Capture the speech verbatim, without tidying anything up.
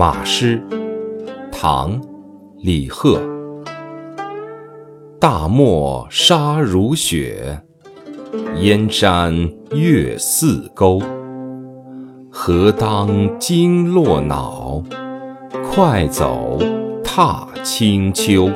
马诗，唐·李贺。大漠沙如雪，燕山月似钩。何当金络脑，快走踏清秋。